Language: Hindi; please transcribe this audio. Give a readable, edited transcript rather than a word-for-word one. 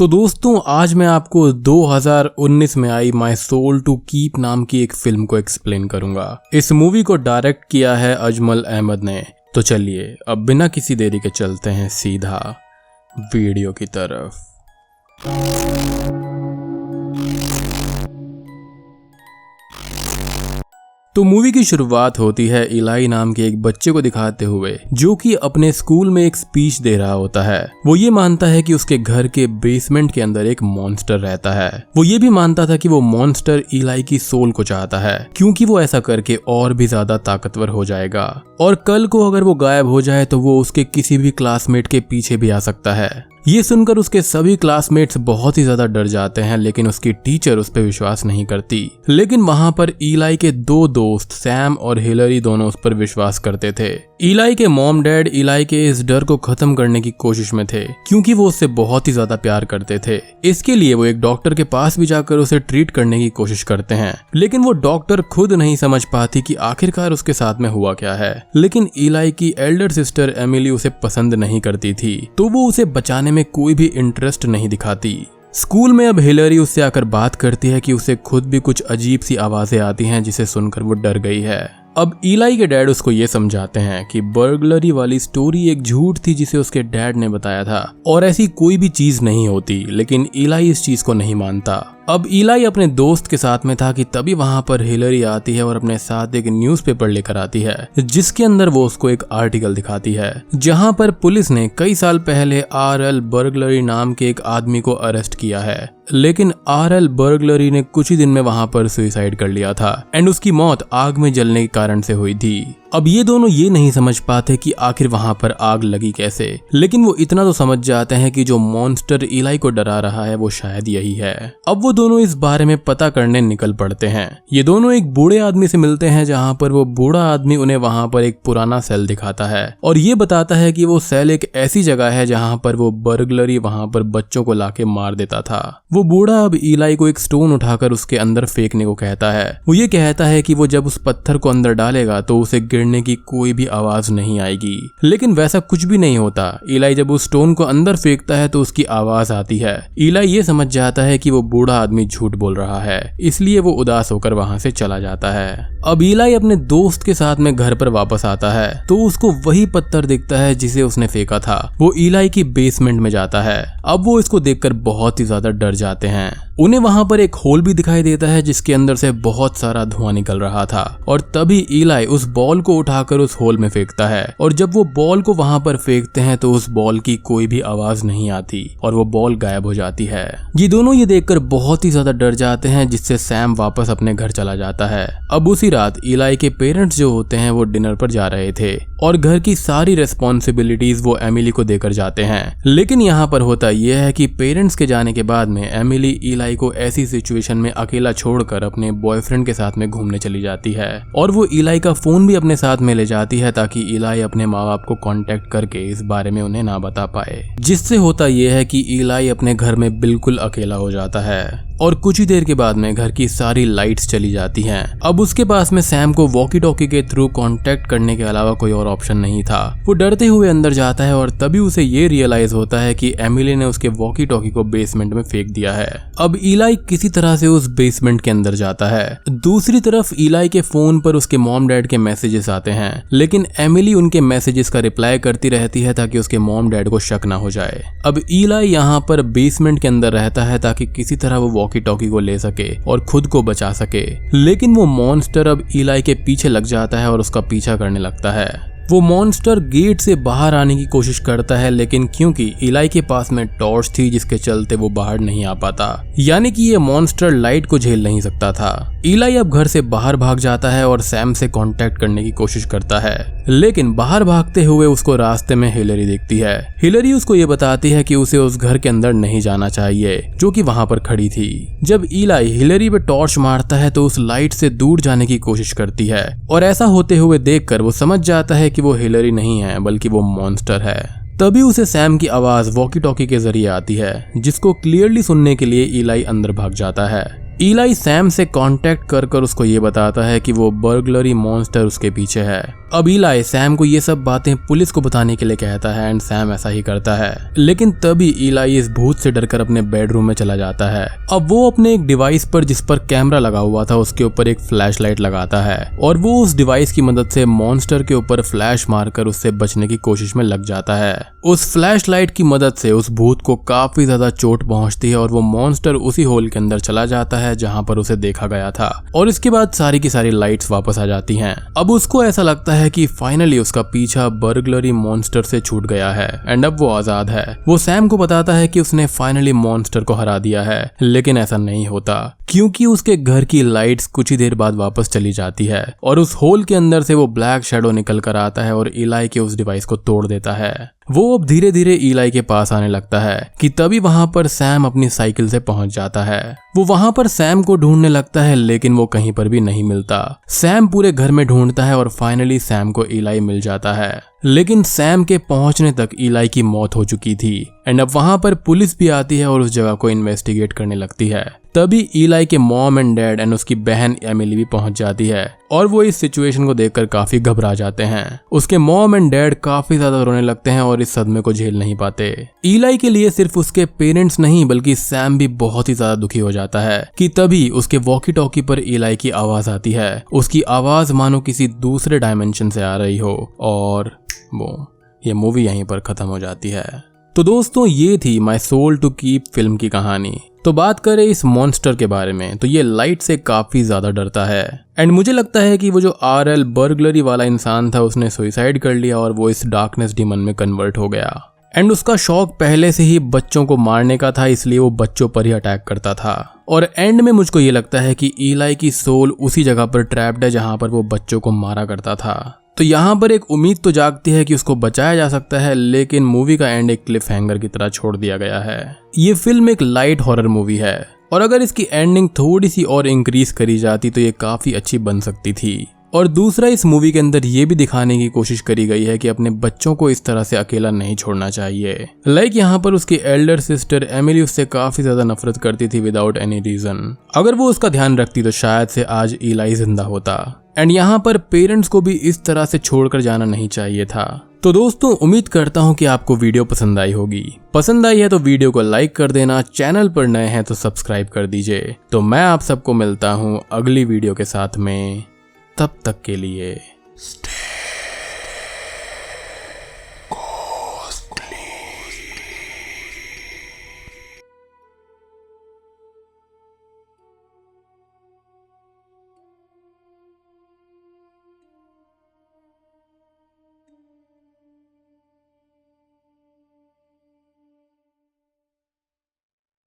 तो दोस्तों आज मैं आपको 2019 में I my soul to keep नाम की एक फिल्म को एक्सप्लेन करूंगा। इस मूवी को डायरेक्ट किया है अजमल अहमद ने। तो चलिए अब बिना किसी देरी के चलते हैं सीधा वीडियो की तरफ। तो मूवी की शुरुआत होती है इलाई नाम के एक बच्चे को दिखाते हुए, जो कि अपने स्कूल में एक स्पीच दे रहा होता है। वो ये मानता है कि उसके घर के बेसमेंट के अंदर एक मॉन्स्टर रहता है। वो ये भी मानता था कि वो मॉन्स्टर इलाई की सोल को चाहता है, क्योंकि वो ऐसा करके और भी ज्यादा ताकतवर हो जाएगा और कल को अगर वो गायब हो जाए तो वो उसके किसी भी क्लासमेट के पीछे भी आ सकता है। ये सुनकर उसके सभी क्लासमेट्स बहुत ही ज्यादा डर जाते हैं, लेकिन उसकी टीचर उस पर विश्वास नहीं करती। लेकिन वहाँ पर इलाई के दो दोस्त सैम और हिलरी दोनों उस पर विश्वास करते थे। इलाई के मॉम डैड इलाई के इस डर को खत्म करने की कोशिश में थे, क्योंकि वो उससे बहुत ही ज्यादा प्यार करते थे। इसके लिए वो एक डॉक्टर के पास भी जाकर उसे ट्रीट करने की कोशिश करते हैं, लेकिन वो डॉक्टर खुद नहीं समझ पाती कि आखिरकार उसके साथ में हुआ क्या है। लेकिन इलाई की एल्डर सिस्टर एमिली उसे पसंद नहीं करती थी, तो वो उसे बचाने में कोई भी इंटरेस्ट नहीं दिखाती। स्कूल में अब हिलरी उससे आकर बात करती है कि उसे खुद भी कुछ अजीब सी आवाजें आती हैं, जिसे सुनकर वो डर गई है। अब इलाई के डैड उसको ये समझाते हैं कि बर्गलरी वाली स्टोरी एक झूठ थी जिसे उसके डैड ने बताया था और ऐसी कोई भी चीज नहीं होती, लेकिन इलाई इस चीज को नहीं मानता। अब इलाई अपने दोस्त के साथ में था कि तभी वहां पर हिलरी आती है और अपने साथ एक न्यूज़पेपर लेकर आती है, जिसके अंदर वो उसको एक आर्टिकल दिखाती है जहां पर पुलिस ने कई साल पहले आरएल बर्गलरी नाम के एक आदमी को अरेस्ट किया है, लेकिन आरएल बर्गलरी ने कुछ ही दिन में वहां पर सुसाइड कर लिया था एंड उसकी मौत आग में जलने के कारण से हुई थी। अब ये दोनों ये नहीं समझ पाते कि आखिर वहां पर आग लगी कैसे, लेकिन वो इतना तो समझ जाते हैं कि जो मॉन्स्टर इलाई को डरा रहा है वो शायद यही है। अब वो दोनों इस बारे में पता करने निकल पड़ते हैं। ये दोनों एक बूढ़े आदमी से मिलते हैं, जहां पर वो बूढ़ा आदमी उन्हें वहां पर एक पुराना सेल दिखाता है और ये बताता है कि वो सेल एक ऐसी जगह है जहां पर वो बर्गलरी वहां पर बच्चों को लाके मार देता था। वो बूढ़ा अब इलाई को एक स्टोन उठाकर उसके अंदर फेंकने को कहता है। वो ये कहता है कि वो जब उस पत्थर को अंदर डालेगा तो उसे गिरने की कोई भी आवाज नहीं आएगी, लेकिन वैसा कुछ भी नहीं होता। इलाई जब उस स्टोन को अंदर फेंकता है तो उसकी आवाज आती है। इलाई ये समझ जाता है कि वो बूढ़ा आदमी झूठ बोल रहा है, इसलिए वो उदास होकर वहां से चला जाता है। अब इलाई अपने दोस्त के साथ में घर पर वापस आता है तो उसको वही पत्थर दिखता है जिसे उसने फेंका था। वो इलाई की बेसमेंट में जाता है। अब वो इसको देखकर बहुत ही ज्यादा डर जाते हैं। उन्हें वहां पर एक होल भी दिखाई देता है जिसके अंदर से बहुत सारा धुआं निकल रहा था और तभी इलाई उस बॉल को उठाकर उस होल में फेंकता है और जब वो बॉल को वहां पर फेंकते हैं तो उस बॉल की कोई भी आवाज नहीं आती और वो बॉल गायब हो जाती है। ये दोनों ये देखकर बहुत ही ज्यादा डर जाते हैं, जिससे सैम वापस अपने घर चला जाता है। अब उसी रात इलाई के पेरेंट्स जो होते हैं वो डिनर पर जा रहे थे और घर की सारी रिस्पॉन्सिबिलिटीज वो एमिली को देकर जाते हैं, लेकिन यहाँ पर होता यह है कि पेरेंट्स के जाने के बाद में एमिली इलाई को ऐसी सिचुएशन में अकेला छोड़कर अपने बॉयफ्रेंड के साथ में घूमने चली जाती है और वो इलाई का फोन भी अपने साथ में ले जाती है ताकि इलाई अपने माँ बाप को कांटेक्ट करके इस बारे में उन्हें ना बता पाए, जिससे होता यह है कि इलाई अपने घर में बिल्कुल अकेला हो जाता है और कुछ ही देर के बाद में घर की सारी लाइट्स चली जाती हैं। अब उसके पास में सैम को वॉकी टॉकी के थ्रू कांटेक्ट करने के अलावा कोई और ऑप्शन नहीं था। वो डरते हुए अंदर जाता है और तभी उसे ये रियलाइज होता है कि एमिली ने उसके वॉकी टॉकी को बेसमेंट में फेंक दिया है। अब इलाई किसी तरह से उस बेसमेंट के अंदर जाता है। दूसरी तरफ इलाई के फोन पर उसके मॉम डैड के मैसेजेस आते हैं, लेकिन एमिली उनके मैसेजेस का रिप्लाई करती रहती है ताकि उसके मॉम डैड को शक ना हो जाए। अब इलाई यहाँ पर बेसमेंट के अंदर रहता है ताकि किसी तरह वो वॉकी टॉकी को ले सके और खुद को बचा सके, लेकिन वो मॉन्स्टर अब इलाई के पीछे लग जाता है और उसका पीछा करने लगता है। वो मॉन्स्टर गेट से बाहर आने की कोशिश करता है, लेकिन क्योंकि इलाई के पास में टॉर्च थी जिसके चलते वो बाहर नहीं आ पाता, यानी कि ये मॉन्स्टर लाइट को झेल नहीं सकता था। इलाई अब घर से बाहर भाग जाता है और सैम से कांटेक्ट करने की कोशिश करता है, लेकिन बाहर भागते हुए उसको रास्ते में हिलरी दिखती है। हिलरी उसको ये बताती है कि उसे उस घर के अंदर नहीं जाना चाहिए, जो कि वहां पर खड़ी थी। जब इलाई हिलरी पे टॉर्च मारता है तो उस लाइट से दूर जाने की कोशिश करती है और ऐसा होते हुए देखकर वो समझ जाता है कि वो हिलरी नहीं है बल्कि वो मॉन्स्टर है। तभी उसे सैम की आवाज वॉकी टॉकी के जरिए आती है, जिसको क्लियरली सुनने के लिए इलाई अंदर भाग जाता है। इलाई सैम से कांटेक्ट कर उसको ये बताता है कि वो बर्गलरी मॉन्स्टर उसके पीछे है अबीला सैम को ये सब बातें पुलिस को बताने के लिए कहता है एंड सैम ऐसा ही करता है, लेकिन तभी इलाई इस भूत से डरकर अपने बेडरूम में चला जाता है। अब वो अपने एक डिवाइस पर जिस पर कैमरा लगा हुआ था उसके ऊपर एक फ्लैशलाइट लगाता है और वो उस डिवाइस की मदद से मॉन्स्टर के ऊपर फ्लैश मारकर उससे बचने की कोशिश में लग जाता है। उस फ्लैशलाइट की मदद से उस भूत को काफी ज्यादा चोट पहुंचती है और वो मॉन्स्टर उसी होल के अंदर चला जाता है जहां पर उसे देखा गया था और इसके बाद सारी की सारी लाइट्स वापस आ जाती हैं। अब उसको ऐसा लगता है कि फाइनली उसका पीछा बर्गलरी मॉन्स्टर से छूट गया है एंड अब वो आजाद है। वो सैम को बताता है कि उसने फाइनली मॉन्स्टर को हरा दिया है, लेकिन ऐसा नहीं होता क्योंकि उसके घर की लाइट्स कुछ ही देर बाद वापस चली जाती है और उस होल के अंदर से वो ब्लैक शैडो निकल कर आता है और इलाई के उस डिवाइस को तोड़ देता है। वो अब धीरे धीरे इलाई के पास आने लगता है कि तभी वहां पर सैम अपनी साइकिल से पहुंच जाता है। वो वहां पर सैम को ढूंढने लगता है लेकिन वो कहीं पर भी नहीं मिलता। सैम पूरे घर में ढूंढता है और फाइनली सैम को इलाई मिल जाता है, लेकिन सैम के पहुंचने तक इलाई की मौत हो चुकी थी एंड अब वहां पर पुलिस भी आती है और उस जगह को इन्वेस्टिगेट करने लगती है। तभी इलाई के मॉम एंड डैड एंड उसकी बहन एमिली भी पहुंच जाती है और वो इस सिचुएशन को देखकर काफी घबरा जाते हैं। उसके मॉम एंड डैड काफी ज्यादा रोने लगते हैं और इस सदमे को झेल नहीं पाते। इलाई के लिए सिर्फ उसके पेरेंट्स नहीं बल्कि सैम भी बहुत ही ज्यादा दुखी हो जाता है कि तभी उसके वॉकी टॉकी पर इलाई की आवाज आती है। उसकी आवाज मानो किसी दूसरे डायमेंशन से आ रही हो और वो ये मूवी यहीं पर खत्म हो जाती है। तो दोस्तों ये थी my soul to keep film की कहानी। तो बात करें इस मॉन्स्टर के बारे में तो ये लाइट से काफी ज्यादा डरता है एंड मुझे लगता है कि वो जो आरएल बर्गलरी वाला इंसान था उसने सुसाइड कर लिया और वो इस डार्कनेस डीमन में कन्वर्ट हो गया एंड उसका शौक पहले से ही बच्चों को मारने का था, इसलिए वो बच्चों पर ही अटैक करता था। और एंड में मुझको ये लगता है कि इलाई की सोल उसी जगह पर ट्रैप्ड है जहां पर वो बच्चों को मारा करता था। तो यहाँ पर एक उम्मीद तो जागती है कि उसको बचाया जा सकता है, लेकिन मूवी का एंड एक क्लिफ हैंगर की तरह छोड़ दिया गया है। ये फिल्म एक लाइट हॉरर मूवी है और अगर इसकी एंडिंग थोड़ी सी और इंक्रीज करी जाती तो ये काफी अच्छी बन सकती थी। और दूसरा, इस मूवी के अंदर ये भी दिखाने की कोशिश करी गई है कि अपने बच्चों को इस तरह से अकेला नहीं छोड़ना चाहिए। लाइक यहाँ पर उसकी एल्डर सिस्टर एमिली उससे काफी ज्यादा नफरत करती थी विदाउट एनी रीजन। अगर वो उसका ध्यान रखती तो शायद से आज इलाई जिंदा होता एंड यहाँ पर पेरेंट्स को भी इस तरह से छोड़कर जाना नहीं चाहिए था। तो दोस्तों उम्मीद करता हूँ कि आपको वीडियो पसंद आई होगी। पसंद आई है तो वीडियो को लाइक कर देना, चैनल पर नए हैं तो सब्सक्राइब कर दीजिए। तो मैं आप सबको मिलता हूँ अगली वीडियो के साथ में, तब तक के लिए